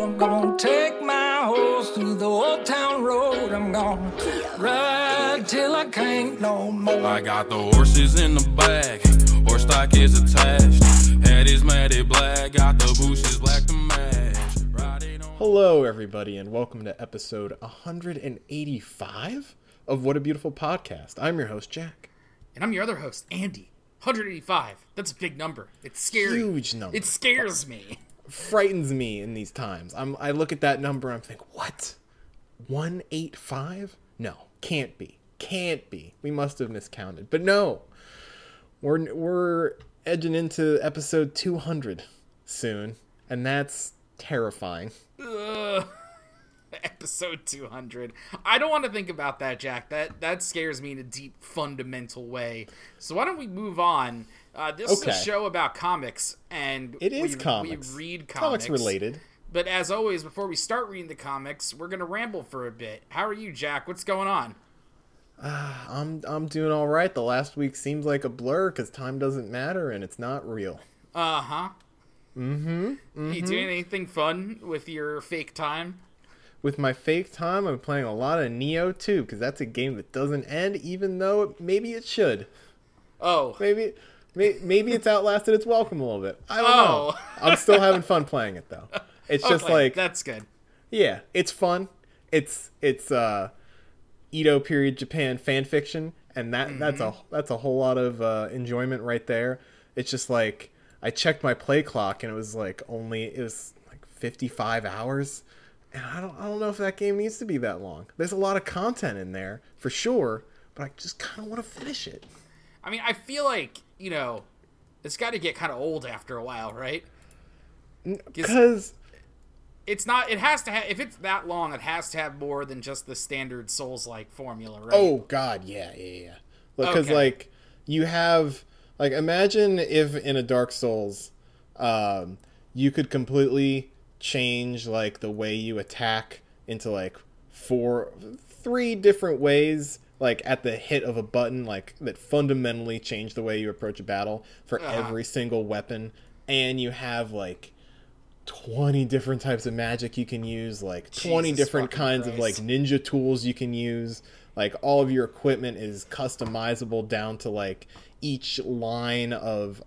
I'm gonna take my horse through the old town road. I'm gonna ride till I can't no more. I got the horses in the back, horse stock is attached. Head is matted black, got the bushes black to match. Riding on. Hello, everybody, and welcome to episode 185 of What a Beautiful Podcast. I'm your host, Jack. And I'm your other host, Andy. 185. That's a big number. It's scary. Huge number. It scares me. Frightens me in these times. I look at that number, I'm thinking, what? 185? No, can't be. Can't be. We must have miscounted. But no. We're edging into episode 200 soon, and that's terrifying. Episode 200. I don't want to think about that, Jack. That scares me in a deep, fundamental way. So why don't we move on? This is a show about comics, and we read comics. Comics related. But as always, before we start reading the comics, we're gonna ramble for a bit. How are you, Jack? What's going on? I'm doing all right. The last week seems like a blur because time doesn't matter and it's not real. Uh huh. Mm-hmm. Mm-hmm. You doing anything fun with your fake time? With my fake time, I'm playing a lot of Nioh 2, because that's a game that doesn't end, even though maybe it should. Oh. Maybe it's outlasted its welcome a little bit. I don't know. I'm still having fun playing it, though. It's just like... That's good. Yeah, it's fun. It's Edo period Japan fan fiction, and that's a whole lot of enjoyment right there. It's just like, I checked my play clock, and it was 55 hours. And I don't know if that game needs to be that long. There's a lot of content in there, for sure, but I just kind of want to finish it. I mean, I feel like, you know, it's got to get kind of old after a while, right? Because... If it's that long, it has to have more than just the standard Souls-like formula, right? Oh, God, yeah. Because, you have... Like, imagine if in a Dark Souls, you could completely... change like the way you attack into like three different ways, like at the hit of a button, like that fundamentally change the way you approach a battle for every single weapon, and you have like 20 different types of magic you can use, like 20 different kinds of like ninja tools you can use, like all of your equipment is customizable down to like each line of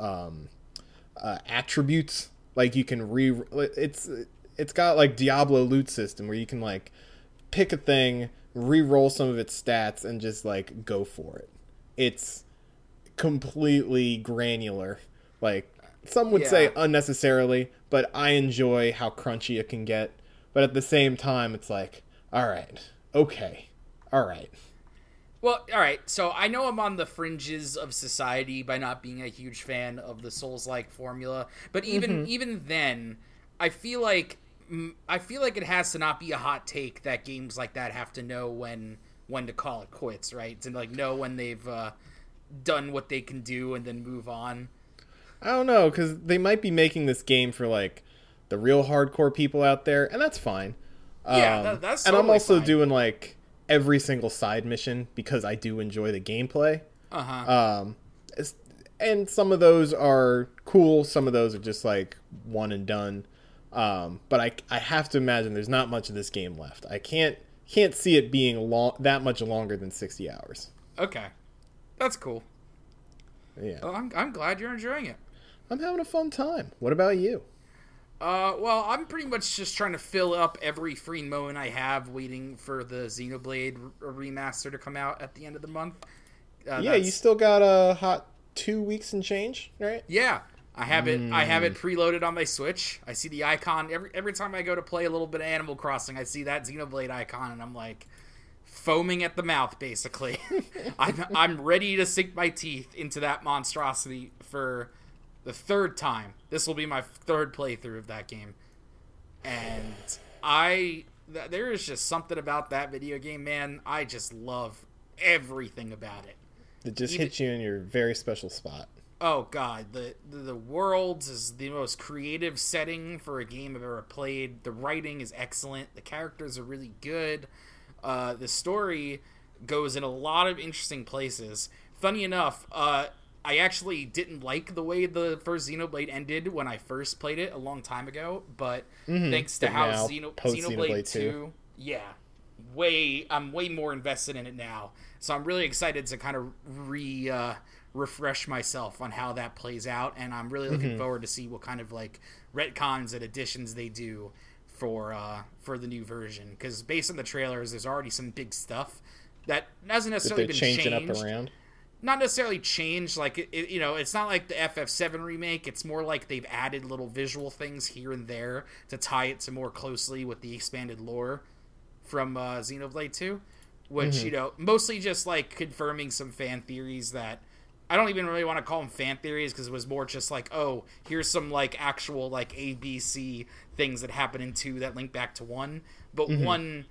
attributes. Like, you can it's got, like, Diablo loot system where you can, like, pick a thing, re-roll some of its stats, and just, like, go for it. It's completely granular. Like, some would say unnecessarily, but I enjoy how crunchy it can get. But at the same time, it's like, all right. Well, all right, so I know I'm on the fringes of society by not being a huge fan of the Souls-like formula, but even then, I feel like it has to not be a hot take that games like that have to know when to call it quits, right? To like know when they've done what they can do and then move on. I don't know, because they might be making this game for like the real hardcore people out there, and that's fine. Yeah, that's totally. And I'm also fine. Doing like every single side mission because I do enjoy the gameplay. And some of those are cool. Some of those are just like one and done. But I have to imagine there's not much of this game left. I can't see it being that much longer than 60 hours. Okay. That's cool. Yeah. Well, I'm glad you're enjoying it. I'm having a fun time. What about you? Well, I'm pretty much just trying to fill up every free moment I have waiting for the Xenoblade remaster to come out at the end of the month. You still got a hot 2 weeks and change, right? Yeah, I have it. I have it preloaded on my Switch. I see the icon every time I go to play a little bit of Animal Crossing. I see that Xenoblade icon, and I'm like foaming at the mouth, basically. I'm ready to sink my teeth into that monstrosity for the third time. This will be my third playthrough of that game. And there is just something about that video game, man. I just love everything about it. It just hits you in your very special spot. Oh, God. The world is the most creative setting for a game I've ever played. The writing is excellent. The characters are really good. The story goes in a lot of interesting places. Funny enough, I actually didn't like the way the first Xenoblade ended when I first played it a long time ago, but thanks to how Xenoblade 2, yeah, I'm way more invested in it now. So I'm really excited to kind of refresh myself on how that plays out, and I'm really looking forward to see what kind of like retcons and additions they do for the new version, because based on the trailers, there's already some big stuff that hasn't necessarily been changed up around. Not necessarily changed, like, it's not like the FF7 remake. It's more like they've added little visual things here and there to tie it to more closely with the expanded lore from Xenoblade 2, which, mostly just, like, confirming some fan theories that... I don't even really want to call them fan theories, because it was more just like, oh, here's some, like, actual, like, ABC things that happen in 2 that link back to 1. But 1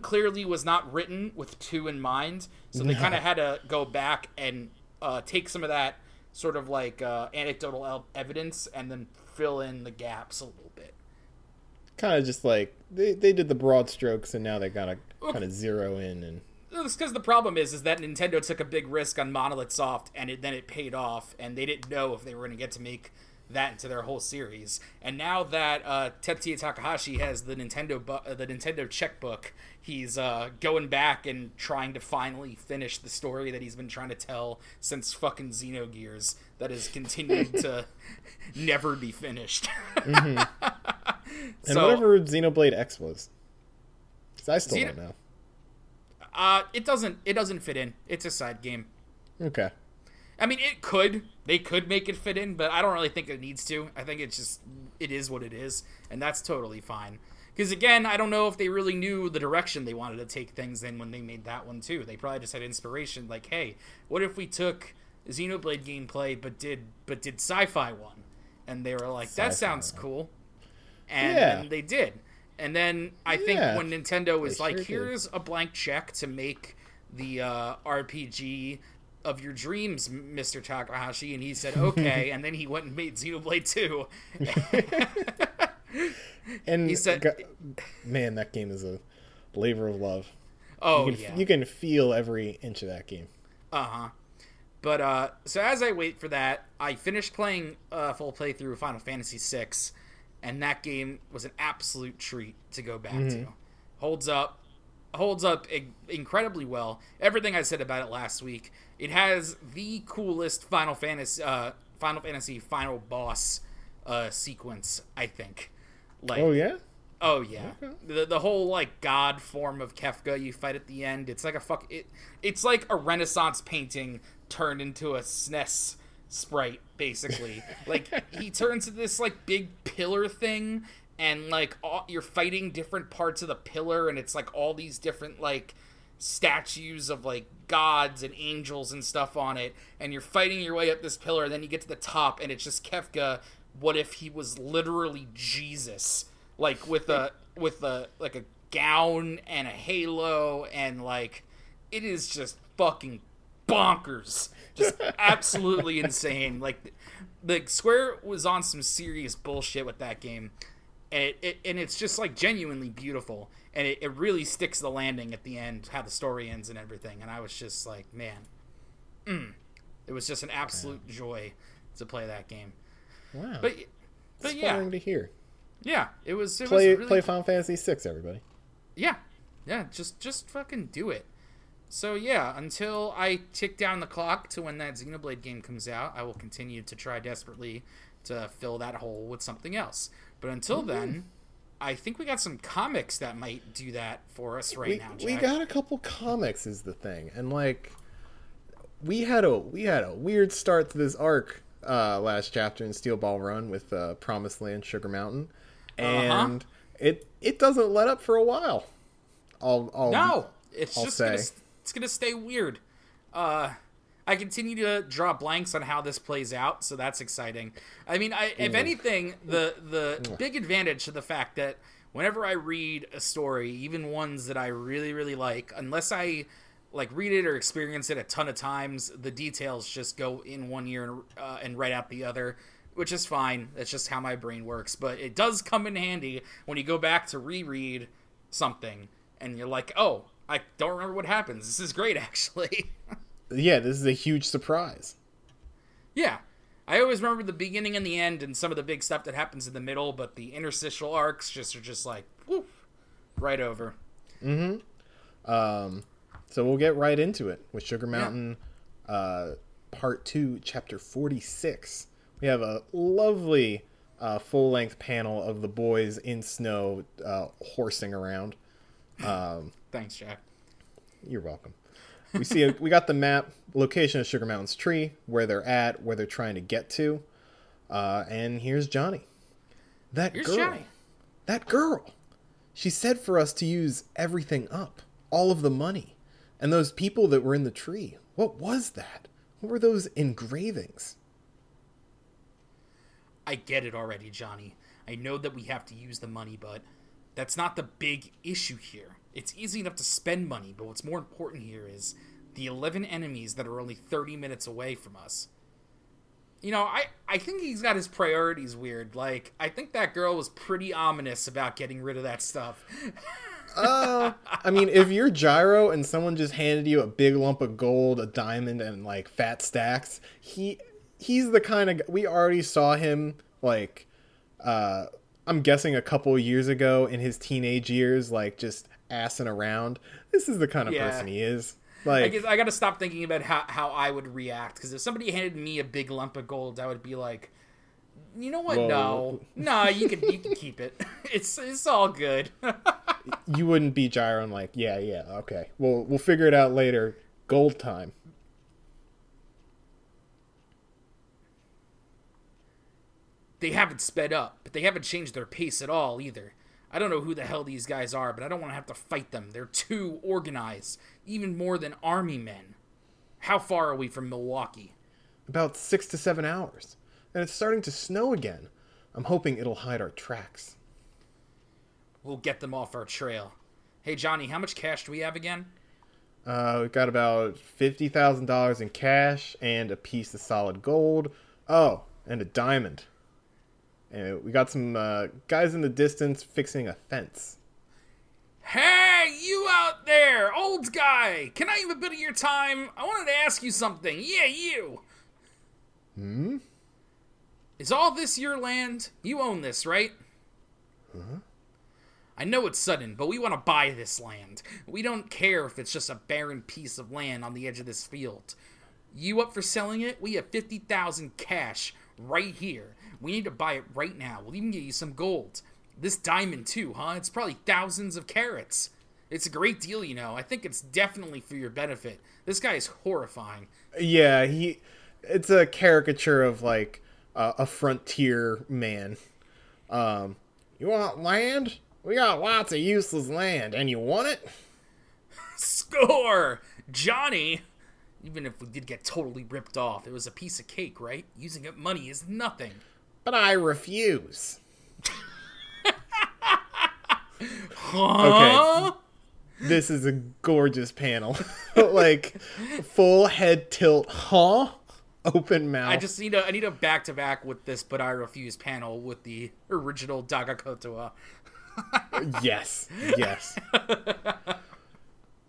clearly was not written with 2 in mind, so they kind of had to go back and take some of that sort of like anecdotal evidence and then fill in the gaps a little bit. Kind of just like they did the broad strokes, and now they gotta kind of zero in. And because the problem is that Nintendo took a big risk on Monolith Soft, and then it paid off, and they didn't know if they were going to get to make that into their whole series. And now that Tetsuya Takahashi has the Nintendo checkbook, he's going back and trying to finally finish the story that he's been trying to tell since fucking Xenogears, that has continued to never be finished. And whatever Xenoblade X was, because I still don't know. It doesn't fit in. It's a side game. Okay. I mean, they could make it fit in, but I don't really think it needs to. I think it is what it is, and that's totally fine. Because again, I don't know if they really knew the direction they wanted to take things in when they made that one too. They probably just had inspiration, like, hey, what if we took Xenoblade gameplay but did sci-fi one? And they were like, that sounds cool. And they did. And then I think when Nintendo was like, here's a blank check to make the RPG of your dreams, Mr. Takahashi, and he said okay, and then he went and made Xenoblade 2. And he said, man, that game is a labor of love. Oh, you can feel every inch of that game. But so as I wait for that, I finished playing a full playthrough of Final Fantasy VI, and that game was an absolute treat to go back to. Holds up incredibly well. Everything I said about it last week. It has the coolest Final Fantasy final boss sequence, I think. Like, oh yeah? Oh yeah. Okay. The whole like god form of Kefka you fight at the end. It's like it's like a Renaissance painting turned into a SNES sprite, basically. Like, he turns into this like big pillar thing, and like you're fighting different parts of the pillar, and it's like all these different like statues of like gods and angels and stuff on it, and you're fighting your way up this pillar, and then you get to the top, and it's just Kefka. What if he was literally Jesus, like with a like a gown and a halo, and like it is just fucking bonkers, just absolutely insane. Like the Square was on some serious bullshit with that game, and it's just like genuinely beautiful. And it really sticks the landing at the end, how the story ends and everything. And I was just like, man, it was just an absolute joy to play that game. Wow. But it's fun to hear. Yeah, it was. Play Final Fantasy VI, everybody. Yeah, just fucking do it. So yeah, until I tick down the clock to when that Xenoblade game comes out, I will continue to try desperately to fill that hole with something else. But until then. I think we got some comics that might do that for us now, Jack. We got a couple comics is the thing. And like we had a weird start to this arc last chapter in Steel Ball Run with Promised Land, Sugar Mountain. And it doesn't let up for a while. It's going to stay weird. I continue to draw blanks on how this plays out, so that's exciting. I mean, if anything, the big advantage to the fact that whenever I read a story, even ones that I really, really like, unless I like read it or experience it a ton of times, the details just go in one ear and right out the other, which is fine. That's just how my brain works. But it does come in handy when you go back to reread something, and you're like, oh, I don't remember what happens. This is great, actually. yeah, this is a huge surprise. Yeah. I always remember the beginning and the end and some of the big stuff that happens in the middle, but the interstitial arcs just are just like, woof, right over. Mm-hmm. So we'll get right into it with Sugar Mountain Part 2, Chapter 46. We have a lovely full-length panel of the boys in snow horsing around. Thanks, Jack. You're welcome. We see we got the map, location of Sugar Mountain's tree, where they're at, where they're trying to get to, and here's Johnny. That girl. She said for us to use everything up, all of the money, and those people that were in the tree. What was that? What were those engravings? I get it already, Johnny. I know that we have to use the money, but that's not the big issue here. It's easy enough to spend money, but what's more important here is the 11 enemies that are only 30 minutes away from us. You know, I think he's got his priorities weird. Like, I think that girl was pretty ominous about getting rid of that stuff. I mean, if you're Gyro and someone just handed you a big lump of gold, a diamond, and, like, fat stacks, he's the kind of... We already saw him, like, I'm guessing a couple of years ago in his teenage years, like, just... assing around. This is the kind of person he is. Like, I guess I gotta stop thinking about how I would react, because if somebody handed me a big lump of gold, I would be like, you know what, no, you can keep it. It's all good. You wouldn't be Gyro and like, yeah, okay, we'll figure it out later. Gold time. They haven't sped up, but they haven't changed their pace at all either. I don't know who the hell these guys are, but I don't want to have to fight them. They're too organized, even more than army men. How far are we from Milwaukee? About 6 to 7 hours. And it's starting to snow again. I'm hoping it'll hide our tracks. We'll get them off our trail. Hey, Johnny, how much cash do we have again? We've got about $50,000 in cash and a piece of solid gold. Oh, and a diamond. And we got some guys in the distance fixing a fence. Hey, you out there, old guy! Can I have a bit of your time? I wanted to ask you something. Yeah, you! Hmm? Is all this your land? You own this, right? Huh? I know it's sudden, but we want to buy this land. We don't care if it's just a barren piece of land on the edge of this field. You up for selling it? We have 50,000 cash right here. We need to buy it right now. We'll even get you some gold. This diamond, too, huh? It's probably thousands of carats. It's a great deal, you know. I think it's definitely for your benefit. This guy is horrifying. Yeah, it's a caricature of, like, a frontier man. You want land? We got lots of useless land, and you want it? Score! Johnny! Even if we did get totally ripped off, it was a piece of cake, right? Using up money is nothing. But I refuse. Huh? Okay. This is a gorgeous panel. Like, full head tilt, huh? Open mouth. I just need a back-to-back with this But I Refuse panel with the original Dagakotowa. Yes.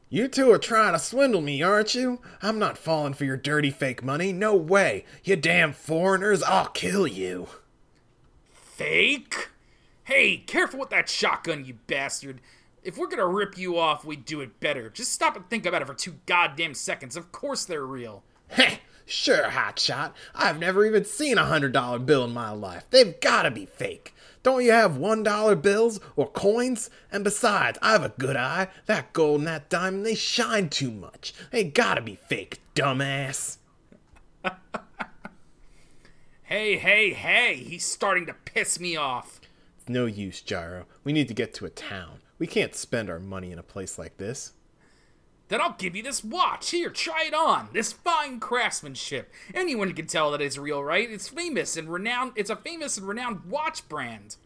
You two are trying to swindle me, aren't you? I'm not falling for your dirty fake money. No way. You damn foreigners, I'll kill you. Fake? Hey, careful with that shotgun, you bastard. If we're gonna rip you off, we'd do it better. Just stop and think about it for 2 goddamn seconds. Of course they're real. Heh, sure, hotshot. I've never even seen $100 bill in my life. They've gotta be fake. Don't you have $1 bills or coins? And besides, I have a good eye. That gold and that diamond, they shine too much. They gotta be fake, dumbass. Hey. He's starting to piss me off. It's no use, Gyro. We need to get to a town. We can't spend our money in a place like this. Then I'll give you this watch. Here, try it on. This fine craftsmanship. Anyone can tell that it's real, right? It's famous and renowned. It's a famous and renowned watch brand.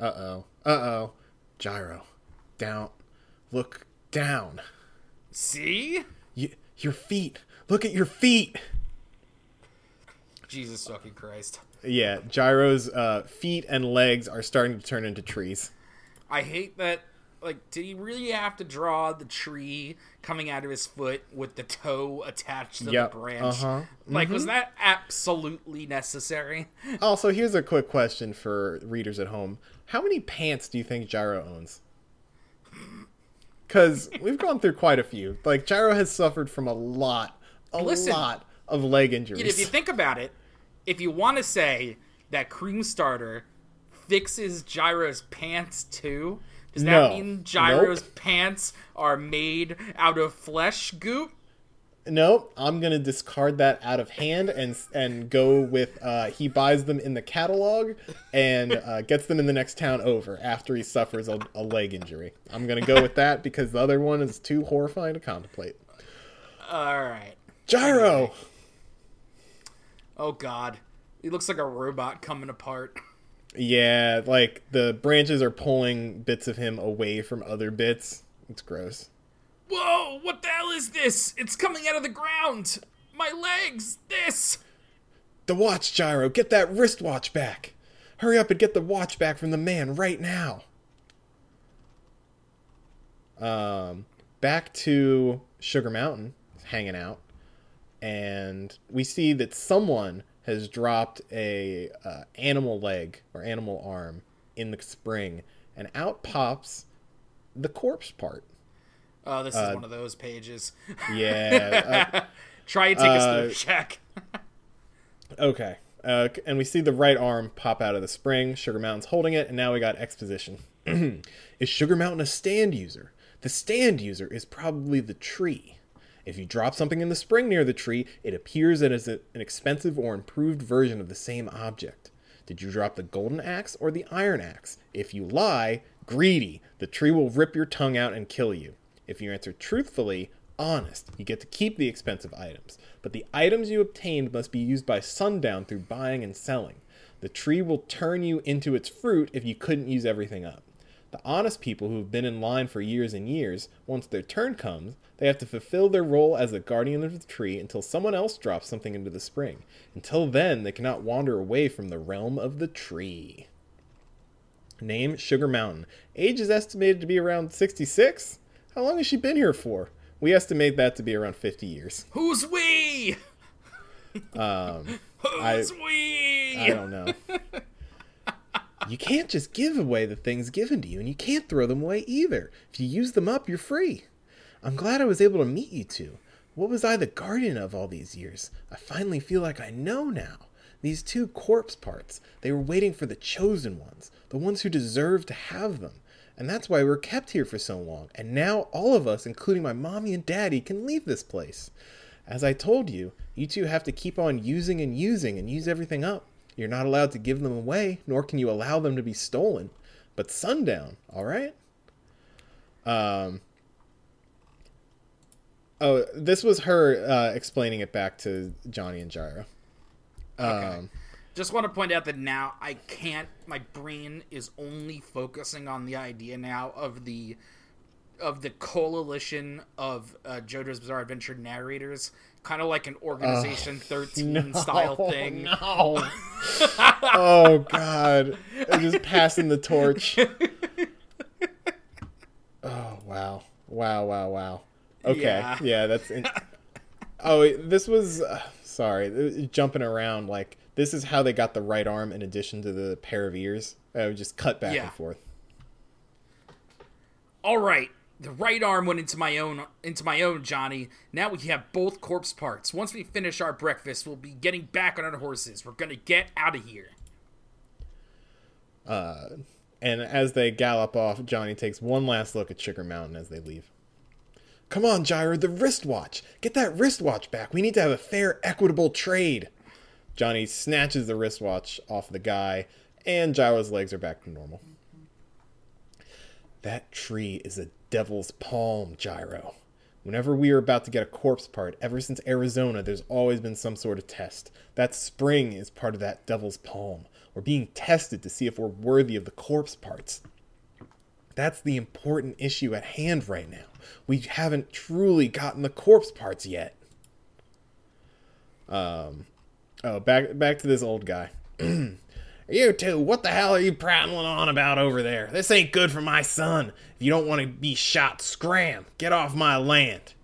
Uh-oh. Gyro. Down. Look down. See? Your feet. Look at your feet. Jesus fucking Christ. Yeah, Gyro's feet and legs are starting to turn into trees. I hate that like, did he really have to draw the tree coming out of his foot with the toe attached to the branch? Like, was that absolutely necessary? Also, here's a quick question for readers at home. How many pants do you think Gyro owns? Because we've gone through quite a few. Like, Gyro has suffered from a lot of leg injuries. If you think about it, if you want to say that Creamstarter fixes Gyro's pants too... Does that mean Gyro's pants are made out of flesh goop? Nope. I'm going to discard that out of hand and go with he buys them in the catalog and gets them in the next town over after he suffers a leg injury. I'm going to go with that because the other one is too horrifying to contemplate. All right. Gyro! Anyway. Oh, God. He looks like a robot coming apart. Yeah, like, the branches are pulling bits of him away from other bits. It's gross. Whoa, what the hell is this? It's coming out of the ground! My legs! This! The watch, Gyro! Get that wristwatch back! Hurry up and get the watch back from the man right now! Back to Sugar Mountain, hanging out, and we see that someone has dropped a animal leg or animal arm in the spring, and out pops the corpse part. Oh, this is one of those pages. Yeah. Try and take a snooze check. Okay. And we see the right arm pop out of the spring. Sugar Mountain's holding it, and now we got exposition. Is Sugar Mountain a stand user? The stand user is probably the tree. If you drop something in the spring near the tree, it appears as an expensive or improved version of the same object. Did you drop the golden axe or the iron axe? If you lie, greedy, the tree will rip your tongue out and kill you. If you answer truthfully, honest, you get to keep the expensive items. But the items you obtained must be used by sundown through buying and selling. The tree will turn you into its fruit if you couldn't use everything up. The honest people who have been in line for years and years, once their turn comes, they have to fulfill their role as the guardian of the tree until someone else drops something into the spring. Until then, they cannot wander away from the realm of the tree. Name, Sugar Mountain. Age is estimated to be around 66? How long has she been here for? We estimate that to be around 50 years. Who's we? Who's we? I don't know. You can't just give away the things given to you, and you can't throw them away either. If you use them up, you're free. I'm glad I was able to meet you two. What was I the guardian of all these years? I finally feel like I know now. These two corpse parts, they were waiting for the chosen ones, the ones who deserve to have them. And that's why we were kept here for so long. And now all of us, including my mommy and daddy, can leave this place. As I told you, you two have to keep on using and use everything up. You're not allowed to give them away, nor can you allow them to be stolen. But sundown, all right? Oh, this was her explaining it back to Johnny and Gyro. Okay. Just want to point out that now I can't... My brain is only focusing on the idea now of the coalition of JoJo's Bizarre Adventure narrators, kind of like an Organization 13 style thing. No. Oh, God. I'm just passing the torch. Oh, wow. Wow. Okay. Yeah that's... this was... sorry. Jumping around. Like, this is how they got the right arm in addition to the pair of ears. I would just cut back and forth. All right. The right arm went into my own, Johnny. Now we have both corpse parts. Once we finish our breakfast, we'll be getting back on our horses. We're going to get out of here. And as they gallop off, Johnny takes one last look at Sugar Mountain as they leave. Come on, Gyro, the wristwatch. Get that wristwatch back. We need to have a fair, equitable trade. Johnny snatches the wristwatch off the guy, and Gyro's legs are back to normal. That tree is a devil's palm, Gyro. Whenever we are about to get a corpse part, ever since Arizona, there's always been some sort of test. That spring is part of that devil's palm. We're being tested to see if we're worthy of the corpse parts. That's the important issue at hand right now. We haven't truly gotten the corpse parts yet. Back to this old guy. You two, what the hell are you prattling on about over there? This ain't good for my son. If you don't want to be shot, scram. Get off my land.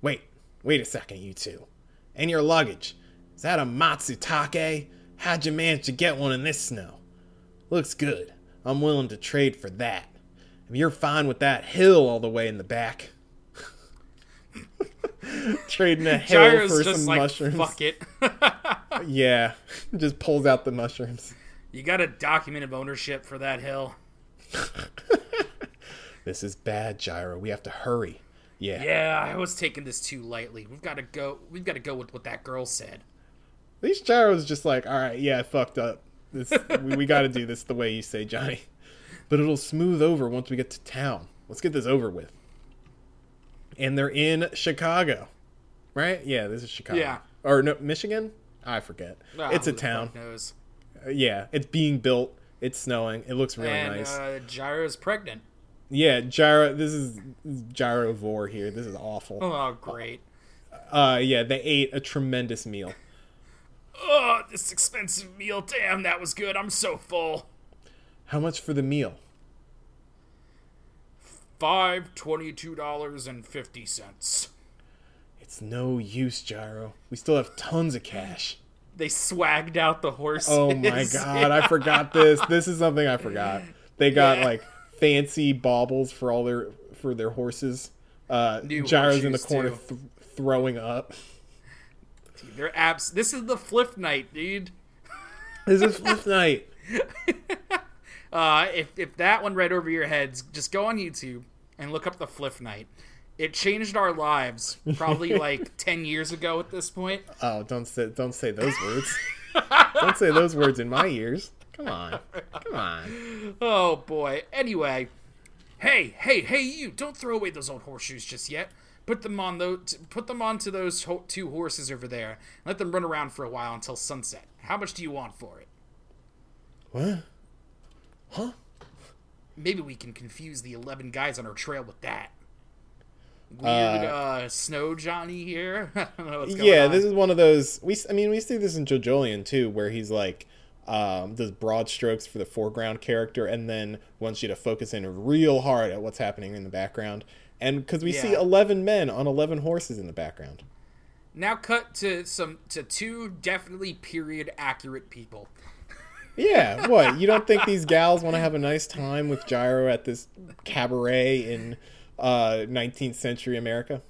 Wait a second, you two. And your luggage. Is that a Matsutake? How'd you manage to get one in this snow? Looks good. I'm willing to trade for that. I mean, you're fine with that hill all the way in the back. Trading a hill Gyro's for just some like, mushrooms. Fuck it. Yeah, just pulls out the mushrooms. You got a document of ownership for that hill. This is bad, Gyro. We have to hurry. Yeah, I was taking this too lightly. We've got to go with what that girl said. At least Gyro's just like, all right, yeah, I fucked up. This, we got to do this the way you say, Johnny. But it'll smooth over once we get to town. Let's get this over with. And they're in Chicago, right? Yeah, this is Chicago. Yeah. Or no, Michigan? I forget. Oh, it's a town. Knows. Yeah, it's being built. It's snowing. It looks really nice. And Gyro's pregnant. Yeah, Gyro. This is Gyrovore here. This is awful. Oh, great. Yeah, they ate a tremendous meal. Oh, this expensive meal. Damn, that was good. I'm so full. How much for the meal? $522.50. It's no use, Gyro. We still have tons of cash. They swagged out the horses. Oh my god, I forgot this. This is something I forgot. They got like fancy baubles for all their horses. Gyro's in the corner throwing up. Dude, they're abs. This is the Fliff Knight, dude. This is Fliff Knight. If that one right over your heads, just go on YouTube and look up the Fliff Knight. It changed our lives probably like 10 years ago at this point. Oh, don't say those words. Don't say those words in my ears. Come on. Oh, boy. Anyway. Hey, you. Don't throw away those old horseshoes just yet. Put them onto those two horses over there. Let them run around for a while until sunset. How much do you want for it? What? Huh? Maybe we can confuse the 11 guys on our trail with that. Weird snow Johnny here. I don't know what's going on. This is one of those. We see this in JoJolian too, where he's like does broad strokes for the foreground character, and then wants you to focus in real hard at what's happening in the background. And because we see 11 men on 11 horses in the background. Now cut to two definitely period accurate people. Yeah, what? You don't think these gals want to have a nice time with Gyro at this cabaret in 19th century America?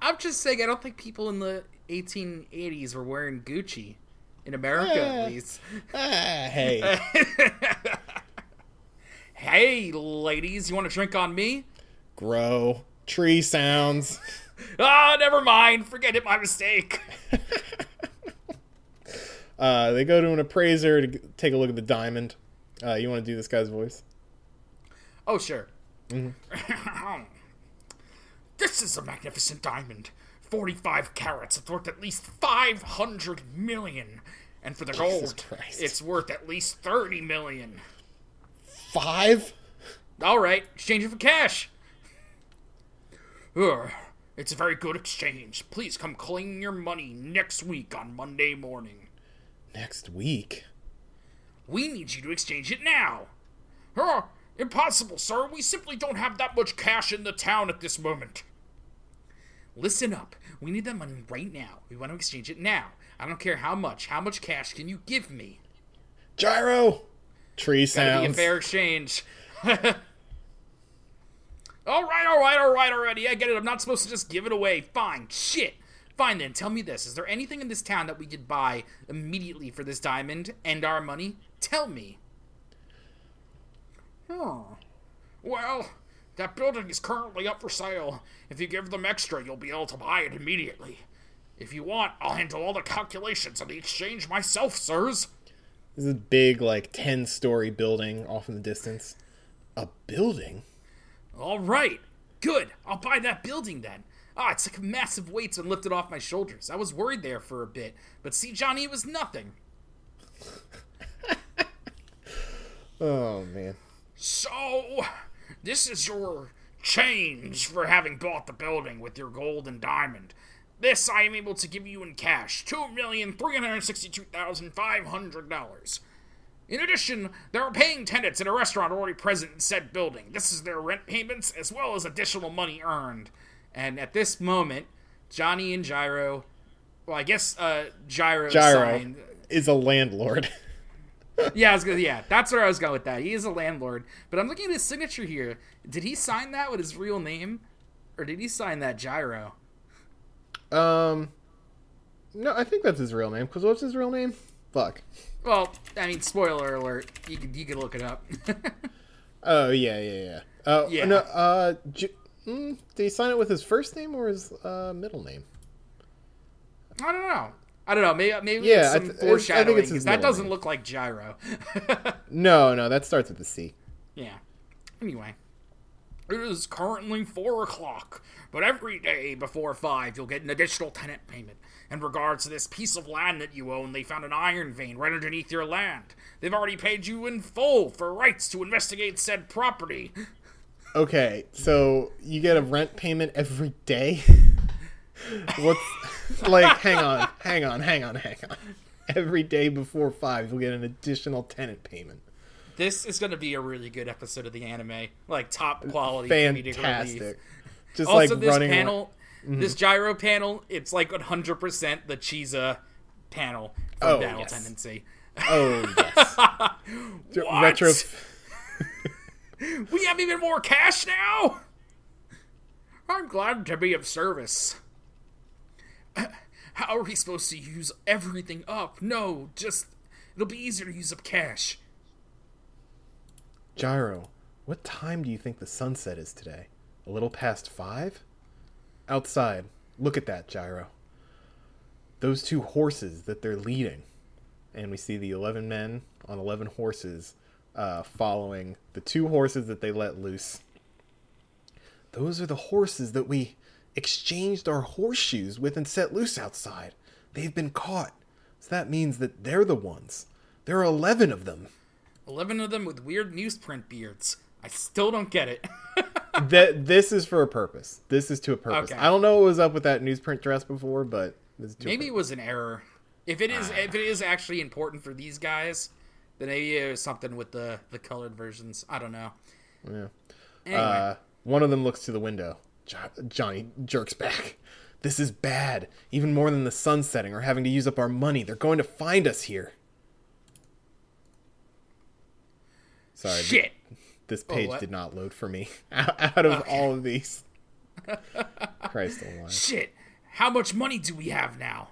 I'm just saying, I don't think people in the 1880s were wearing Gucci. In America, at least. Hey. Hey, ladies, you want a drink on me? Grow. Tree sounds. Ah, oh, never mind. Forget it, my mistake. They go to an appraiser to take a look at the diamond. You want to do this guy's voice? Oh, sure. Mm-hmm. This is a magnificent diamond. 45 carats. It's worth at least 500 million. And for the gold, it's worth at least 30 million. Five? All right. Exchange it for cash. It's a very good exchange. Please come claim your money next week on Monday morning. Next week? We need you to exchange it now. Impossible, sir. We simply don't have that much cash in the town at this moment. Listen up. We need that money right now. We want to exchange it now. I don't care how much. How much cash can you give me? Gyro! Tree sounds. Gotta be a fair exchange. All right, already. I get it. I'm not supposed to just give it away. Fine. Shit. Fine, then. Tell me this. Is there anything in this town that we could buy immediately for this diamond and our money? Tell me. Well, that building is currently up for sale. If you give them extra, you'll be able to buy it immediately. If you want, I'll handle all the calculations on the exchange myself, sirs. This is a big, 10-story building off in the distance. A building? All right. Good. I'll buy that building, then. Ah, it's like a massive weight's been lifted off my shoulders. I was worried there for a bit. But see, Johnny, it was nothing. Oh, man. So, this is your change for having bought the building with your gold and diamond. This I am able to give you in cash, $2,362,500. In addition, there are paying tenants in a restaurant already present in said building. This is their rent payments, as well as additional money earned. And at this moment, Johnny and Gyro... Well, I guess Gyro is a landlord. Yeah, that's where I was going with that. He is a landlord. But I'm looking at his signature here. Did he sign that with his real name? Or did he sign that Gyro? No, I think that's his real name. Because what's his real name? Fuck. Well, I mean, spoiler alert. You could look it up. Oh, yeah. Yeah. No, did he sign it with his first name or his middle name? I don't know. Maybe it's some foreshadowing, because that doesn't look like Gyro. No, that starts with a C. Yeah. Anyway, it is currently 4:00, but every day before 5 you'll get an additional tenant payment. In regards to this piece of land that you own, they found an iron vein right underneath your land. They've already paid you in full for rights to investigate said property. Okay, so you get a rent payment every day? What's... Like, hang on. Every day before 5, you'll get an additional tenant payment. This is going to be a really good episode of the anime. Like, top quality. Fantastic. Just also, like, running... This Gyro panel, it's like 100% the Chiza panel from Battle Tendency. Oh, yes. What? We have even more cash now? I'm glad to be of service. How are we supposed to use everything up? No, it'll be easier to use up cash. Gyro, what time do you think the sunset is today? A little past 5? Outside, look at that, Gyro. Those 2 horses that they're leading. And we see the 11 men on 11 horses following the 2 horses that they let loose. Those are the horses that we... exchanged our horseshoes with and set loose outside. They've been caught. So that means that they're the ones. There are 11 of them. 11 of them with weird newsprint beards. I still don't get it. This is for a purpose. This is to a purpose. Okay. I don't know what was up with that newsprint dress before, but... Maybe it was an error. If it is actually important for these guys, then maybe it was something with the colored versions. I don't know. Yeah. Anyway. One of them looks to the window. Johnny jerks back. This is bad. Even more than the sun setting or having to use up our money. They're going to find us here. Sorry. Shit. This page did not load for me. Out of all of these. Christ alive. Shit. How much money do we have now?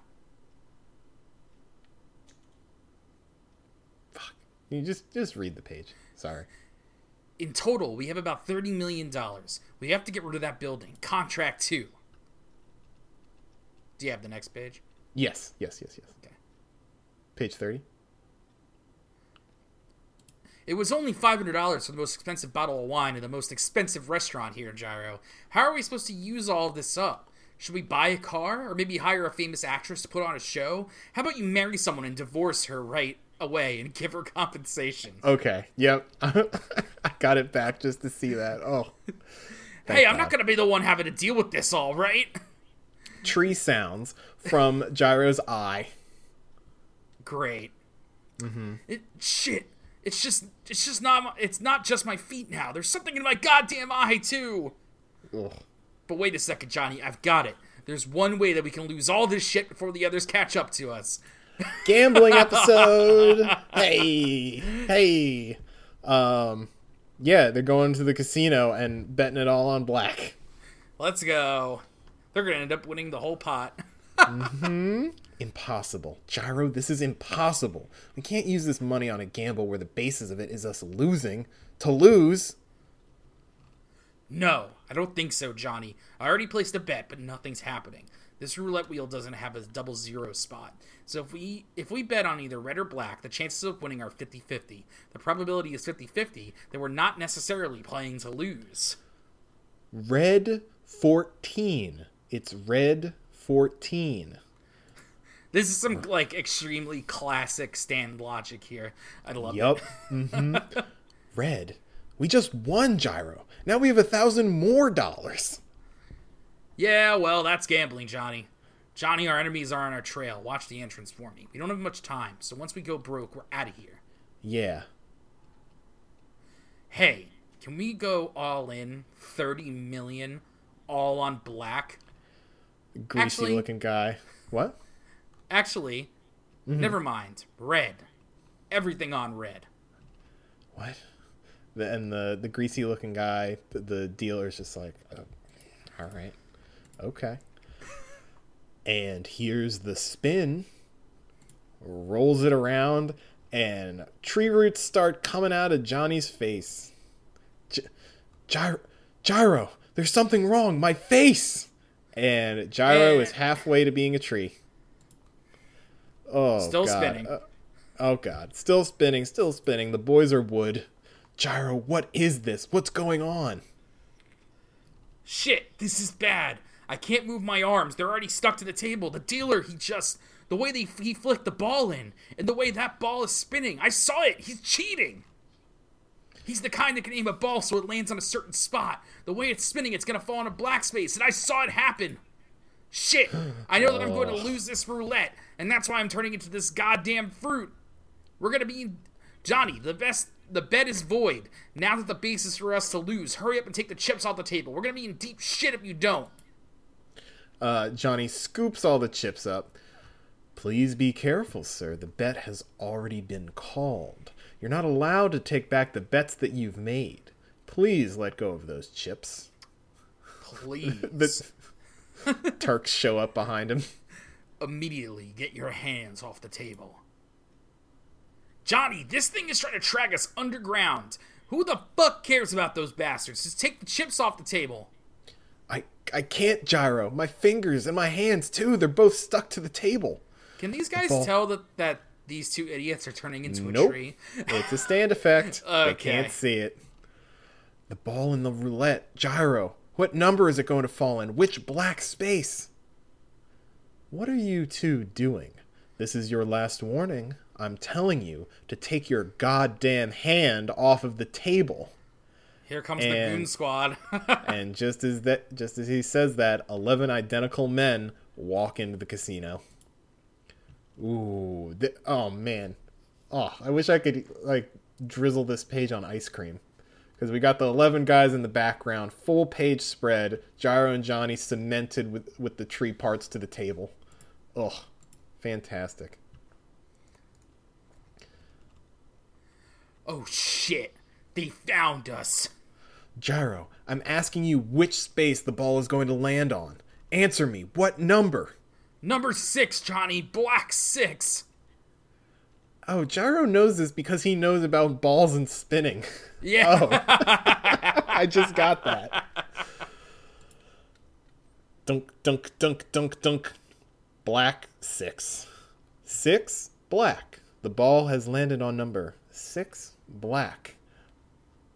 Fuck. You just read the page. Sorry. In total, we have about $30 million. We have to get rid of that building. Contract 2. Do you have the next page? Yes. Okay. Page 30. It was only $500 for the most expensive bottle of wine in the most expensive restaurant here in Gyro. How are we supposed to use all this up? Should we buy a car? Or maybe hire a famous actress to put on a show? How about you marry someone and divorce her right away and give her compensation? Okay, yep. I got it back just to see that. Oh. Hey, I'm not going to be the one having to deal with this, all right? Tree sounds from Gyro's eye. Great. Mm-hmm. Shit. It's not just my feet now. There's something in my goddamn eye, too. Ugh. But wait a second, Johnny. I've got it. There's one way that we can lose all this shit before the others catch up to us. Gambling episode. Hey. Yeah, they're going to the casino and betting it all on black. Let's go. They're going to end up winning the whole pot. Mm-hmm. Impossible. Gyro, this is impossible. We can't use this money on a gamble where the basis of it is us losing. To lose? No, I don't think so, Johnny. I already placed a bet, but nothing's happening. This roulette wheel doesn't have a 00 spot. So if we bet on either red or black, the chances of winning are 50-50. The probability is 50-50 that we're not necessarily playing to lose. Red 14. It's red 14. This is some extremely classic stand logic here. I love it. Yep. Mm-hmm. Red. We just won, Gyro. Now we have $1,000 more. Yeah, well, that's gambling, Johnny. Johnny, our enemies are on our trail. Watch the entrance for me. We don't have much time, so once we go broke, we're out of here. Yeah. Hey, can we go all in $30 million all on black? Greasy looking guy. What? Actually, never mind. Red. Everything on red. What? And the greasy looking guy, the dealer's just like, oh, all right. Okay. And here's the spin. Rolls it around, and tree roots start coming out of Johnny's face. Gyro, there's something wrong. My face! And Gyro is halfway to being a tree. Oh, still God. Spinning. Oh, God. Still spinning. The boys are wood. Gyro, what is this? What's going on? Shit, this is bad. I can't move my arms. They're already stuck to the table. The dealer, the way he flicked the ball in, and the way that ball is spinning. I saw it. He's cheating. He's the kind that can aim a ball so it lands on a certain spot. The way it's spinning, it's going to fall on a black space, and I saw it happen. Shit. I know that I'm going to lose this roulette, and that's why I'm turning into this goddamn fruit. We're going to be... Johnny, the bet is void. Now that the base is for us to lose, hurry up and take the chips off the table. We're going to be in deep shit if you don't. Johnny scoops all the chips up. Please be careful, sir. The bet has already been called. You're not allowed to take back the bets that you've made. Please let go of those chips. Please. The Turks show up behind him. Immediately get your hands off the table. Johnny, this thing is trying to track us underground. Who the fuck cares about those bastards? Just take the chips off the table. I can't, Gyro. My fingers and my hands, too. They're both stuck to the table. Can these guys tell that these two idiots are turning into a tree? It's a stand effect. Okay. They can't see it. The ball in the roulette. Gyro, what number is it going to fall in? Which black space? What are you two doing? This is your last warning. I'm telling you to take your goddamn hand off of the table. Here comes the goon squad. And just as he says that, 11 identical men walk into the casino. Ooh. Oh, man. Oh, I wish I could, drizzle this page on ice cream. Because we got the 11 guys in the background, full page spread, Gyro and Johnny cemented with the tree parts to the table. Ugh. Fantastic. Oh, shit. They found us. Gyro, I'm asking you which space the ball is going to land on. Answer me. What number? Number 6, Johnny. Black 6. Oh, Gyro knows this because he knows about balls and spinning. Yeah. Oh. I just got that. Dunk, dunk, dunk, dunk, dunk. Black 6. 6, black. The ball has landed on number 6, black.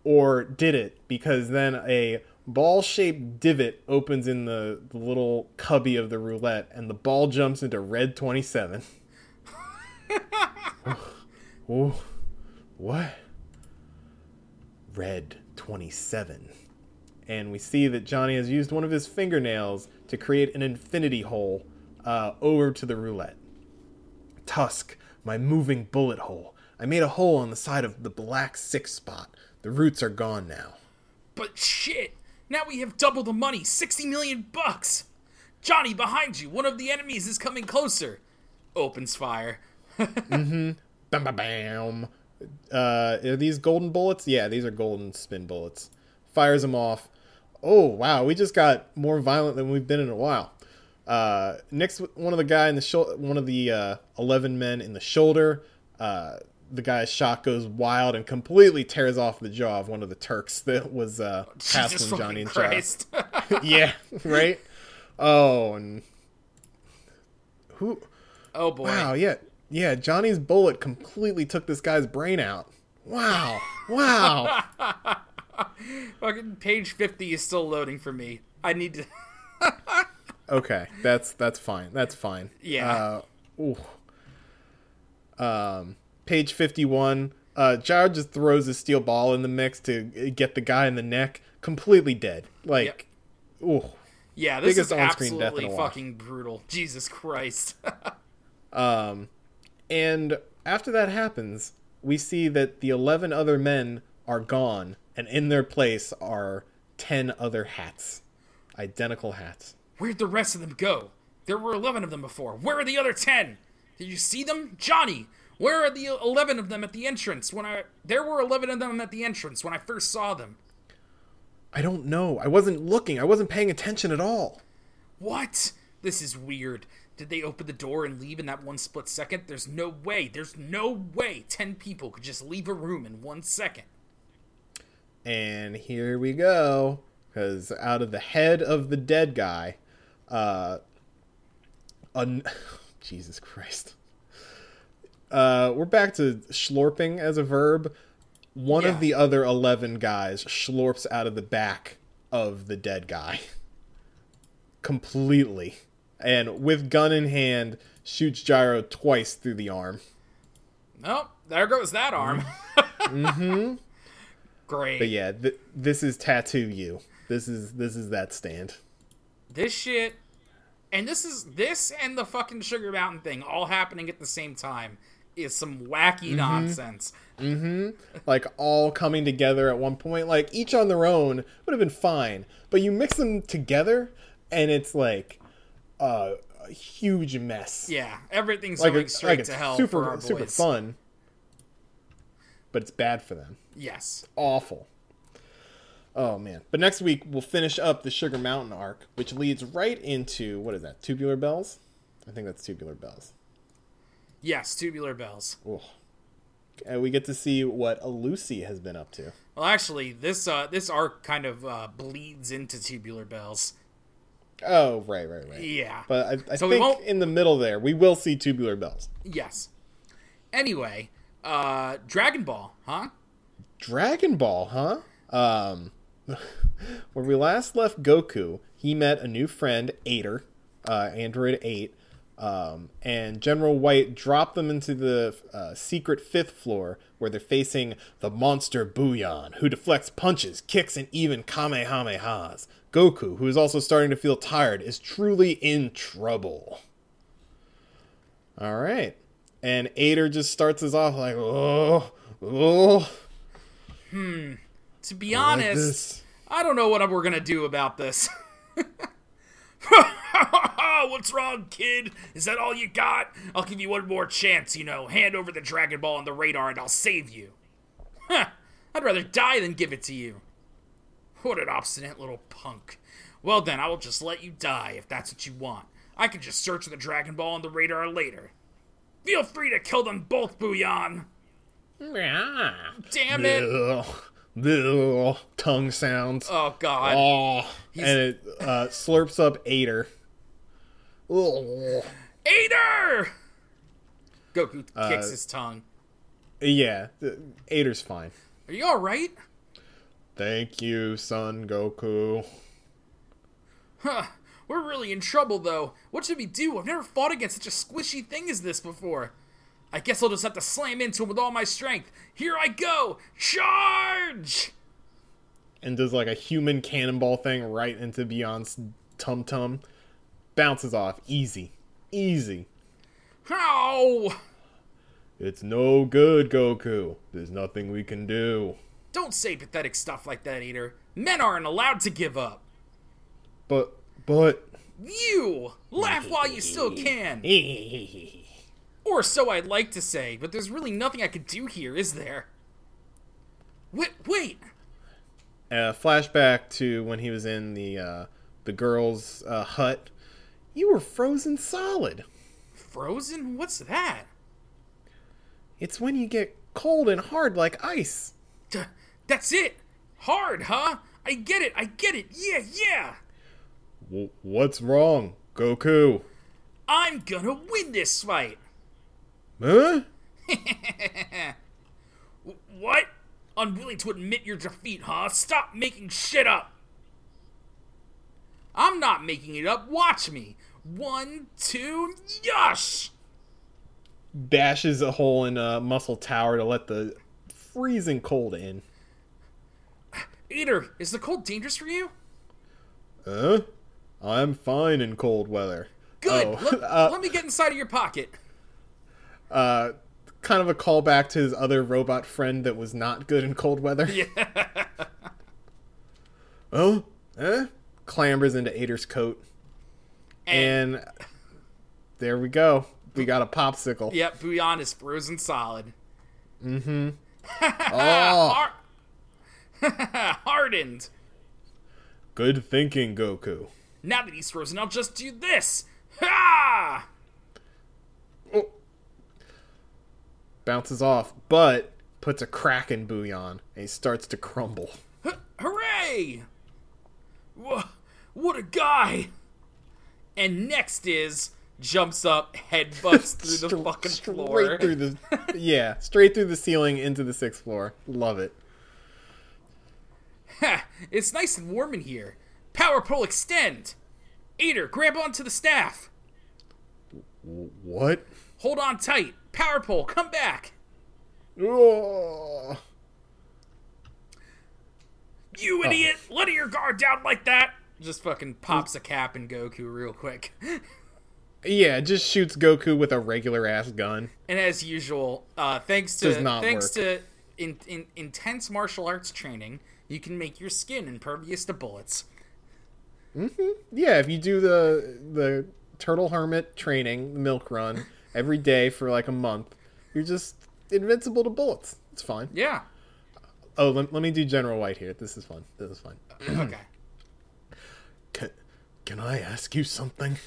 Or did it? Because then a ball-shaped divot opens in the little cubby of the roulette, and the ball jumps into red 27. Ooh. What? Red 27. And we see that Johnny has used one of his fingernails to create an infinity hole over to the roulette. Tusk, my moving bullet hole. I made a hole on the side of the black 6 spot. The roots are gone now. But shit! Now we have double the money, $60 million! Johnny, behind you, one of the enemies is coming closer. Opens fire. Mm-hmm. Bam, bam, bam. Are these golden bullets? Yeah, these are golden spin bullets. Fires them off. Oh, wow, we just got more violent than we've been in a while. Next, one of the 11 men in the shoulder. The guy's shot goes wild and completely tears off the jaw of one of the Turks that was hassling Johnny and Christ. Yeah, right? Oh, and who? Oh, boy. Wow, yeah. Yeah, Johnny's bullet completely took this guy's brain out. Wow. Wow. Fucking page 50 is still loading for me. I need to... Okay, that's fine. That's fine. Yeah. Page 51, Gyro just throws a steel ball in the mix to get the guy in the neck. Completely dead. Like, yep. Ooh. Yeah, this is absolutely fucking brutal. Jesus Christ. And after that happens, we see that the 11 other men are gone, and in their place are 10 other hats. Identical hats. Where'd the rest of them go? There were 11 of them before. Where are the other 10? Did you see them? Johnny, where are the 11 of them at the entrance? There were 11 of them at the entrance when I first saw them. I don't know. I wasn't looking. I wasn't paying attention at all. What? This is weird. Did they open the door and leave in that one split second? There's no way. 10 people could just leave a room in 1 second. And here we go. Because out of the head of the dead guy, Jesus Christ. We're back to schlorping as a verb. One of the other 11 guys schlorps out of the back of the dead guy. Completely. And with gun in hand, shoots Gyro twice through the arm. Nope, there goes that arm. Mm-hmm. Great. But yeah, this is Tattoo You. This is that stand. This shit. And this and the fucking Sugar Mountain thing all happening at the same time is some wacky nonsense. Mm-hmm. Like, all coming together at one point. Like, each on their own would have been fine. But you mix them together, and it's like a huge mess. Yeah, everything's like going straight to hell for our boys. Super fun. But it's bad for them. Yes. It's awful. Oh, man. But next week, we'll finish up the Sugar Mountain arc, which leads right into, what is that, Tubular Bells? I think that's Tubular Bells. Yes, Tubular Bells. Ooh. And we get to see what Lucy has been up to. Well, actually, this arc kind of bleeds into Tubular Bells. Oh, right. Yeah. But I think in the middle there, we will see Tubular Bells. Yes. Anyway... Dragon Ball, huh? When we last left Goku, he met a new friend, Aider, Android 8, and General White dropped them into the secret 5th floor, where they're facing the monster Buyon, who deflects punches, kicks, and even Kamehamehas. Goku, who is also starting to feel tired, is truly in trouble. All right. And Aider just starts us off like, oh. To be honest, I don't know what we're going to do about this. What's wrong, kid? Is that all you got? I'll give you one more chance, Hand over the Dragon Ball on the radar and I'll save you. Huh. I'd rather die than give it to you. What an obstinate little punk. Well then, I will just let you die if that's what you want. I can just search for the Dragon Ball on the radar later. Feel free to kill them both, Buyon! Damn it! Bleh. Tongue sounds. Oh, God. Oh, and it slurps up Aider. Aider! Goku kicks his tongue. Yeah, Aider's fine. Are you alright? Thank you, son Goku. Huh. We're really in trouble, though. What should we do? I've never fought against such a squishy thing as this before. I guess I'll just have to slam into him with all my strength. Here I go! Charge! And does, a human cannonball thing right into Beyond's tum-tum. Bounces off. Easy. How? It's no good, Goku. There's nothing we can do. Don't say pathetic stuff like that, Aider. Men aren't allowed to give up. But... You! Laugh while you still can! Or so I'd like to say, but there's really nothing I could do here, is there? Wait! Flashback to when he was in the girl's hut. You were frozen solid. Frozen? What's that? It's when you get cold and hard like ice. That's it! Hard, huh? I get it! Yeah! What's wrong, Goku? I'm gonna win this fight. Huh? What? Unwilling to admit your defeat, huh? Stop making shit up. I'm not making it up. Watch me. 1, 2, yush! Bashes a hole in Muscle Tower to let the freezing cold in. Aider, is the cold dangerous for you? Huh? I'm fine in cold weather. Good. Let me get inside of your pocket. kind of a callback to his other robot friend that was not good in cold weather. Yeah. Oh, clambers into Ader's coat. And there we go. We got a popsicle. Yep, Buyon is frozen solid. Mm-hmm. Oh. Hardened. Good thinking, Goku. Now that he's frozen, I'll just do this. Ha! Oh. Bounces off, but puts a crack in Buyon, and he starts to crumble. Hooray! What a guy! And next is... jumps up, headbutts through the fucking floor. Straight through the, yeah, straight through the ceiling into the 6th floor. Love it. Ha! It's nice and warm in here. Power pole extend! Ader, grab onto the staff! What? Hold on tight. Power pole, come back! Oh. You idiot! Oh. Let your guard down like that! Just fucking pops a cap in Goku real quick. Yeah, just shoots Goku with a regular-ass gun. And as usual, thanks to intense martial arts training, you can make your skin impervious to bullets. Mm-hmm. Yeah, if you do the Turtle Hermit training, milk run, every day for like a month, you're just invincible to bullets. It's fine. Yeah. Oh, let me do General White here. This is fun. Okay. Can I ask you something?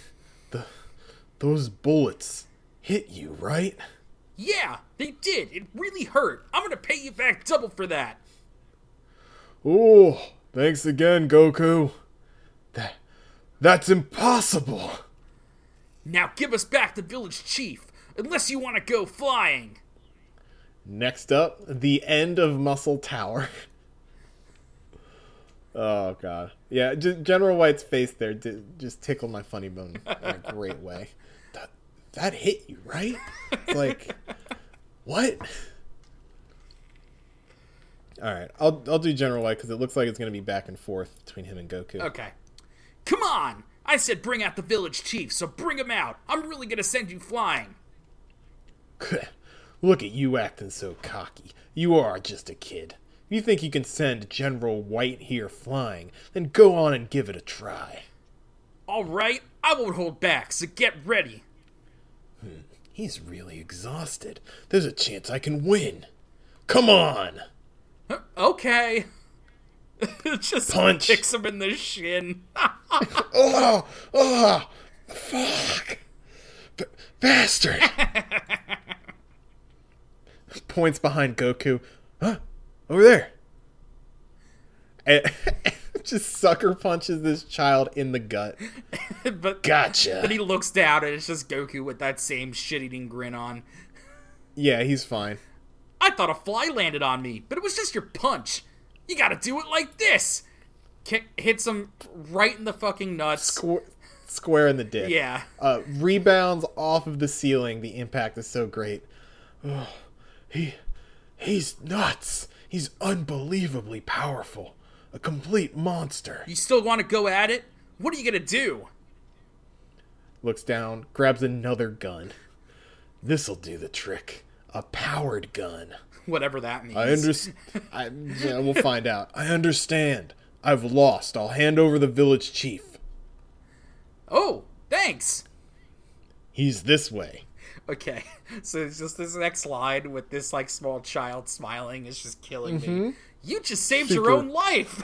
Those bullets hit you, right? Yeah, they did. It really hurt. I'm gonna pay you back double for that. Ooh, thanks again, Goku. That's impossible. Now give us back the village chief, unless you want to go flying. Next up, the end of Muscle Tower. Oh, God. Yeah, General White's face there just tickled my funny bone in a great way. That hit you, right? It's like, what? All right, I'll do General White because it looks like it's going to be back and forth between him and Goku. Okay. Come on! I said bring out the village chief, so bring him out. I'm really going to send you flying. Look at you acting so cocky. You are just a kid. If you think you can send General White here flying, then go on and give it a try. All right, I won't hold back, so get ready. He's really exhausted. There's a chance I can win. Come on! Okay. Just punch. Kicks him in the shin. Oh, fuck. Bastard. Points behind Goku. Huh? Over there. And just sucker punches this child in the gut. But, gotcha. But he looks down and it's just Goku with that same shit-eating grin on. Yeah, he's fine. I thought a fly landed on me, but it was just your punch. You gotta do it like this. Hits him right in the fucking nuts. Square in the dick. Yeah. Rebounds off of the ceiling. The impact is so great. Oh, he's nuts. He's unbelievably powerful. A complete monster. You still want to go at it? What are you going to do? Looks down, grabs another gun. This'll do the trick. A powered gun. Whatever that means. I understand. Yeah, we'll find out. I understand. I've lost. I'll hand over the village chief. Oh, thanks. He's this way. Okay, so it's just this next line with this, like, small child smiling is just killing me. You just saved your own life!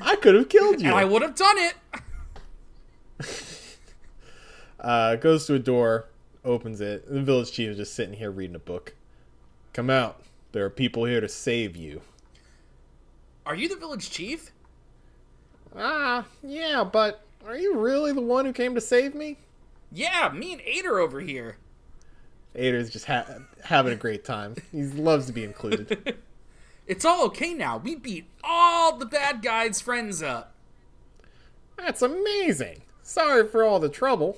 I could have killed you! And I would have done it! Goes to a door, opens it, the village chief is just sitting here reading a book. Come out. There are people here to save you. Are you the village chief? Yeah, but are you really the one who came to save me? Yeah, me and Ader over here. Ader's just having a great time. He loves to be included. It's all okay now. We beat all the bad guys' friends up. That's amazing. Sorry for all the trouble.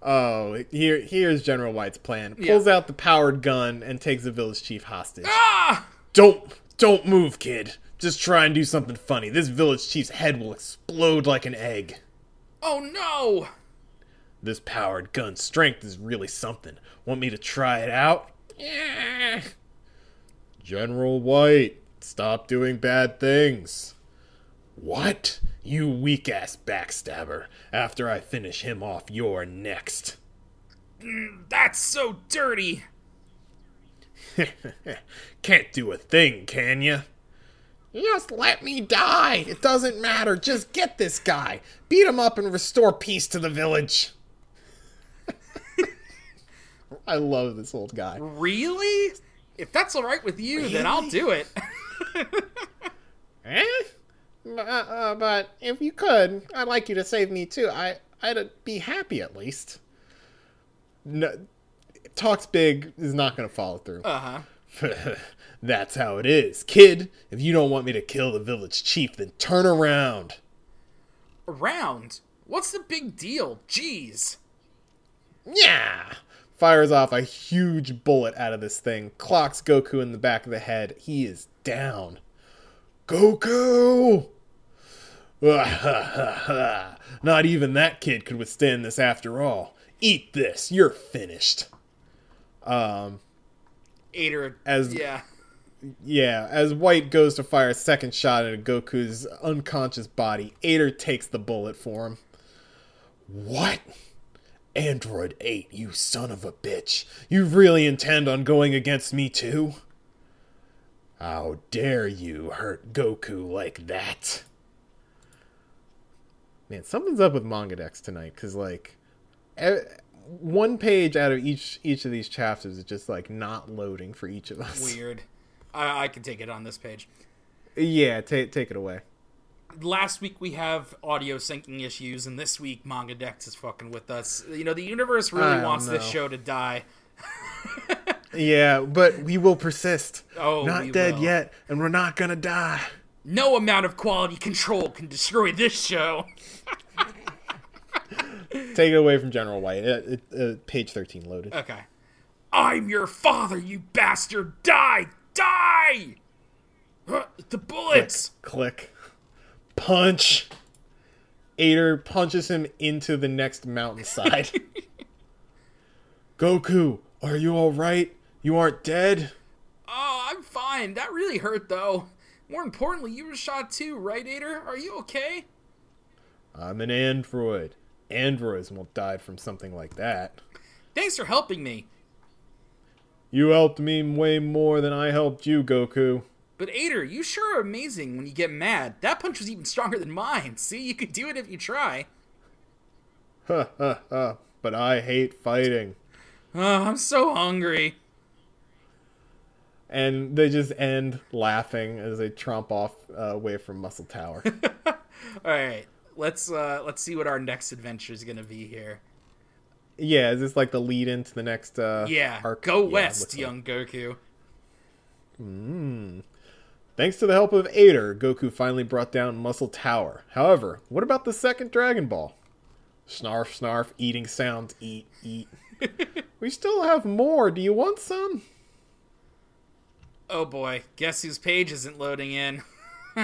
Oh, here's General White's plan. Pulls out the powered gun and takes the village chief hostage. Ah! Don't move, kid. Just try and do something funny. This village chief's head will explode like an egg. Oh, no! This powered gun strength is really something. Want me to try it out? Yeah. General White, stop doing bad things. What? You weak-ass backstabber. After I finish him off, you're next. That's so dirty. Can't do a thing, can ya? Just let me die. It doesn't matter. Just get this guy. Beat him up and restore peace to the village. I love this old guy. Really? If that's all right with you, really? Then I'll do it. Eh? But if you could, I'd like you to save me too. I'd be happy at least. No, talks big is not going to follow through. Uh-huh. That's how it is, kid. If you don't want me to kill the village chief, then turn around. Around? What's the big deal? Jeez. Yeah. Fires off a huge bullet out of this thing. Clocks Goku in the back of the head. He is down. Goku! Not even that kid could withstand this after all. Eat this. You're finished. As White goes to fire a second shot at Goku's unconscious body, Aider takes the bullet for him. What? Android 8, you son of a bitch. You really intend on going against me too? How dare you hurt Goku like that? Man, something's up with manga decks tonight, because, like, one page out of each of these chapters is just, like, not loading for each of us. Weird. I can take it on this page. Yeah, take it away. Last week we have audio syncing issues, and this week manga decks is fucking with us. You know, the universe really wants this show to die. Yeah, but we will persist. Oh, not dead yet, and we're not gonna die. No amount of quality control can destroy this show. Take it away from General White. Page 13 loaded. Okay. I'm your father, you bastard! Die! Die! The bullets! Click. Punch! Aider punches him into the next mountainside. Goku, are you alright? You aren't dead? Oh, I'm fine. That really hurt, though. More importantly, you were shot too, right, Aider? Are you okay? I'm an android. Androids won't die from something like that. Thanks for helping me. You helped me way more than I helped you, Goku. But Aider, you sure are amazing when you get mad. That punch was even stronger than mine. See, you could do it if you try. But I hate fighting. Oh, I'm so hungry. And they just end laughing as they tromp off away from Muscle Tower. All right. Let's see what our next adventure is going to be here. Yeah, is this like the lead into the next arc? Go west, young Goku. Thanks to the help of Aider, Goku finally brought down Muscle Tower. However, what about the second Dragon Ball? Snarf, snarf, eating sounds, eat, eat. We still have more. Do you want some? Oh boy, guess whose page isn't loading in.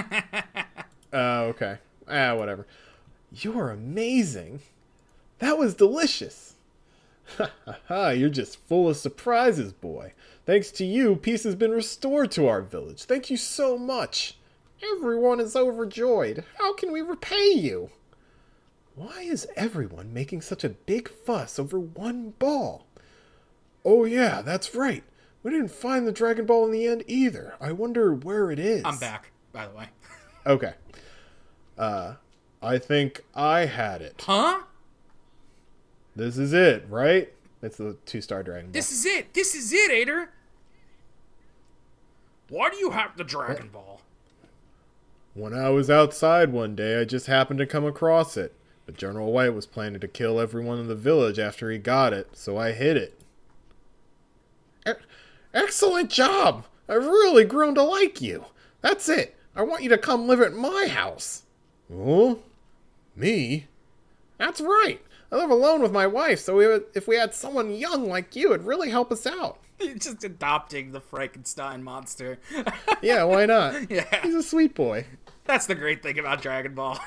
Oh, okay. Whatever. You're amazing. That was delicious. Ha ha ha, you're just full of surprises, boy. Thanks to you, peace has been restored to our village. Thank you so much. Everyone is overjoyed. How can we repay you? Why is everyone making such a big fuss over one ball? Oh yeah, that's right. We didn't find the Dragon Ball in the end either. I wonder where it is. I'm back, by the way. Okay. I think I had it. Huh? This is it, right? It's the 2-star Dragon Ball. This is it! This is it, Aider! Why do you have the Dragon Ball? When I was outside one day, I just happened to come across it. But General White was planning to kill everyone in the village after he got it, so I hid it. Excellent job! I've really grown to like you. That's it. I want you to come live at my house. Oh? Me? That's right. I live alone with my wife, so if we had someone young like you, it'd really help us out. You're just adopting the Frankenstein monster. Yeah, why not? Yeah. He's a sweet boy. That's the great thing about Dragon Ball.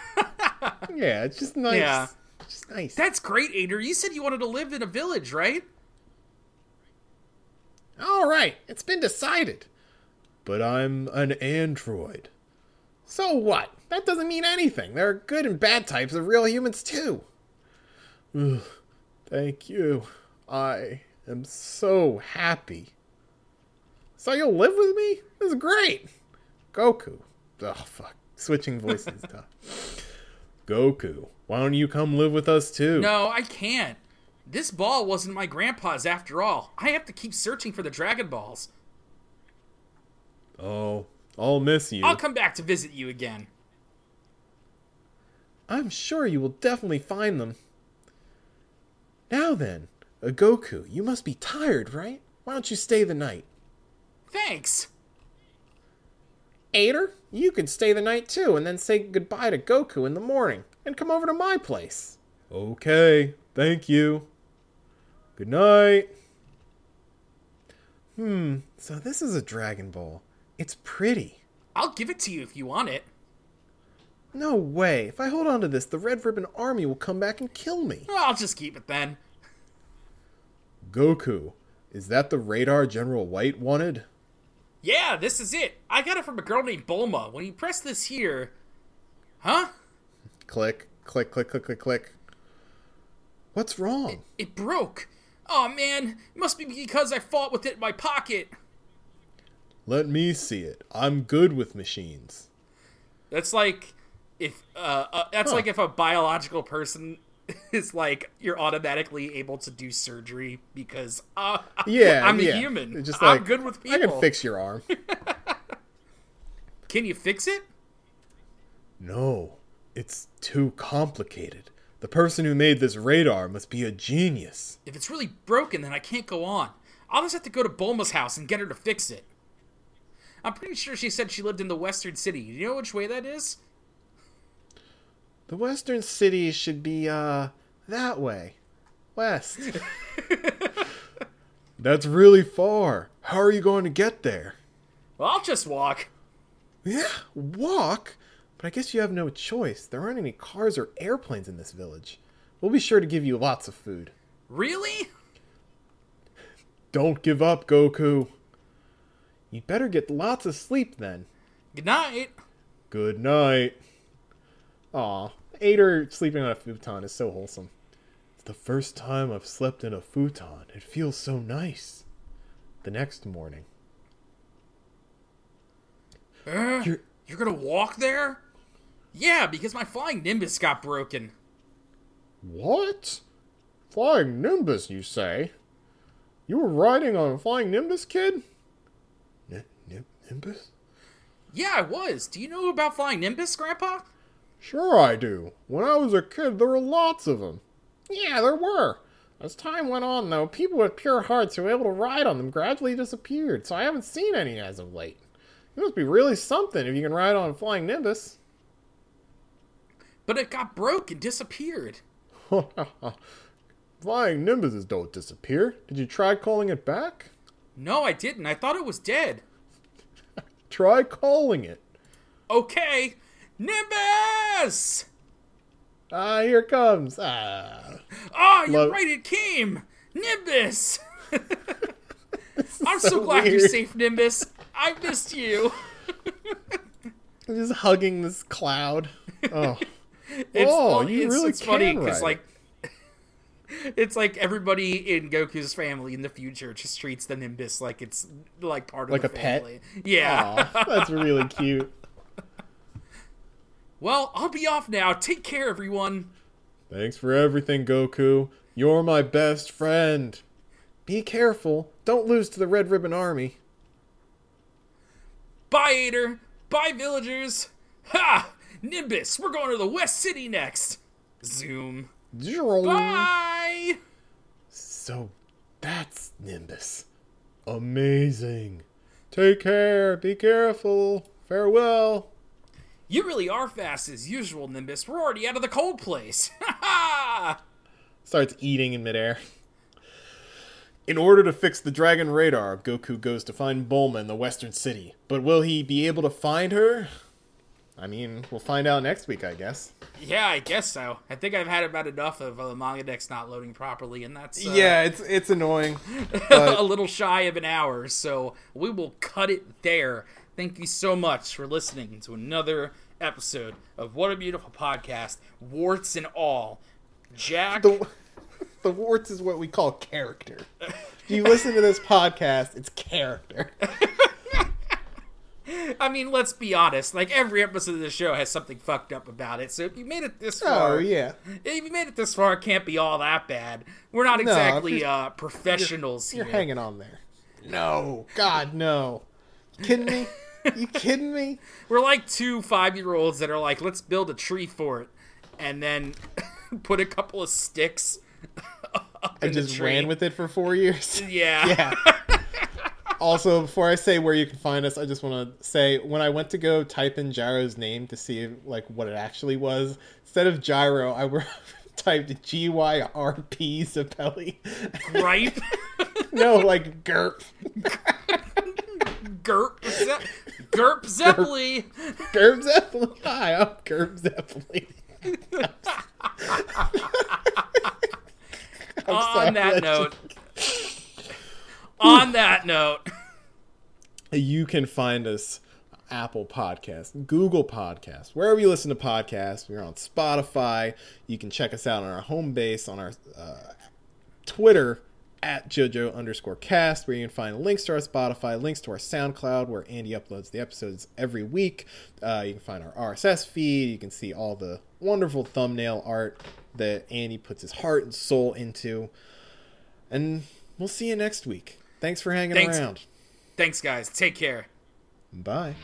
Yeah, it's just nice. Yeah. which is nice. That's great, Ander. You said you wanted to live in a village, right? All right, it's been decided. But I'm an android. So what? That doesn't mean anything. There are good and bad types of real humans, too. Ugh, thank you. I am so happy. So you'll live with me? This is great. Goku. Oh, fuck. Switching voices. Goku, why don't you come live with us, too? No, I can't. This ball wasn't my grandpa's, after all. I have to keep searching for the Dragon Balls. Oh, I'll miss you. I'll come back to visit you again. I'm sure you will definitely find them. Now then, Goku, you must be tired, right? Why don't you stay the night? Thanks. Aider, you can stay the night too, and then say goodbye to Goku in the morning, and come over to my place. Okay, thank you. Good night. So this is a Dragon Ball. It's pretty. I'll give it to you if you want it. No way. If I hold on to this, the Red Ribbon Army will come back and kill me. Well, I'll just keep it then. Goku, is that the radar General White wanted? Yeah, this is it. I got it from a girl named Bulma. When you press this here... Huh? Click, click, click, click, click, click. What's wrong? It broke. Oh man, it must be because I fought with it in my pocket. Let me see it. I'm good with machines. That's like... like if a biological person is like, you're automatically able to do surgery because I'm a human. Just like, I'm good with people. I can fix your arm. Can you fix it? No, it's too complicated. The person who made this radar must be a genius. If it's really broken, then I can't go on. I'll just have to go to Bulma's house and get her to fix it. I'm pretty sure she said she lived in the Western City. Do you know which way that is? The Western City should be, that way. West. That's really far. How are you going to get there? Well, I'll just walk. Yeah, walk? But I guess you have no choice. There aren't any cars or airplanes in this village. We'll be sure to give you lots of food. Really? Don't give up, Goku. You'd better get lots of sleep, then. Good night. Good night. Aw, Aider sleeping on a futon is so wholesome. It's the first time I've slept in a futon. It feels so nice. The next morning. You're gonna walk there? Yeah, because my Flying Nimbus got broken. What? Flying Nimbus, you say? You were riding on a Flying Nimbus, kid? Nimbus? Yeah, I was. Do you know about Flying Nimbus, Grandpa? Sure I do. When I was a kid, there were lots of them. Yeah, there were. As time went on, though, people with pure hearts who were able to ride on them gradually disappeared, so I haven't seen any as of late. It must be really something if you can ride on a Flying Nimbus. But it got broke and disappeared. Flying Nimbuses don't disappear. Did you try calling it back? No, I didn't. I thought it was dead. Try calling it. Okay. Nimbus! Here it comes. Right, it came! Nimbus! I'm so glad you're safe, Nimbus. I missed you. I'm just hugging this cloud. Oh, it's funny because, like, it's like everybody in Goku's family in the future just treats the Nimbus like it's like part of the family. Pet? Yeah. Aww, that's really cute. Well, I'll be off now. Take care, everyone. Thanks for everything, Goku. You're my best friend. Be careful. Don't lose to the Red Ribbon Army. Bye, Aider. Bye, villagers. Ha! Nimbus, we're going to the West City next. Zoom. Bye! So, that's Nimbus. Amazing. Take care. Be careful. Farewell. You really are fast as usual, Nimbus. We're already out of the cold place. Ha ha! Starts eating in midair. In order to fix the dragon radar, Goku goes to find Bulma in the Western City. But will he be able to find her? I mean, we'll find out next week, I guess. Yeah, I guess so. I think I've had about enough of the manga decks not loading properly, and that's... yeah, it's annoying. But... a little shy of an hour, so we will cut it there. Thank you so much for listening to another episode of What a Beautiful Podcast, warts and all. Jack... The warts is what we call character. If you listen to this podcast, it's character. I mean, let's be honest. Like, every episode of the show has something fucked up about it. So if you made it this far... Oh, yeah. If you made it this far, it can't be all that bad. We're not exactly professionals you're here. You're hanging on there. No. God, no. You kidding me? You kidding me? We're like 2 5-year-olds that are like, let's build a tree fort. And then put a couple of sticks... I just ran with it for 4 years. Yeah. Also, before I say where you can find us, I just want to say when I went to go type in Gyro's name to see like what it actually was, instead of Gyro, I typed G-Y-R-P Zappelli. Gripe? No, like Gerp. Gerp Zeppeli. Gerp Zeppeli. Hi, I'm Gerp Zeppeli. On that note, you can find us Apple Podcasts, Google Podcasts, wherever you listen to podcasts. We're on Spotify. You can check us out on our home base, on our Twitter at JoJo_cast, where you can find links to our Spotify, links to our SoundCloud, where Andy uploads the episodes every week. You can find our RSS feed. You can see all the wonderful thumbnail art that Andy puts his heart and soul into. And we'll see you next week. Thanks for hanging around. Thanks, guys. Take care. Bye.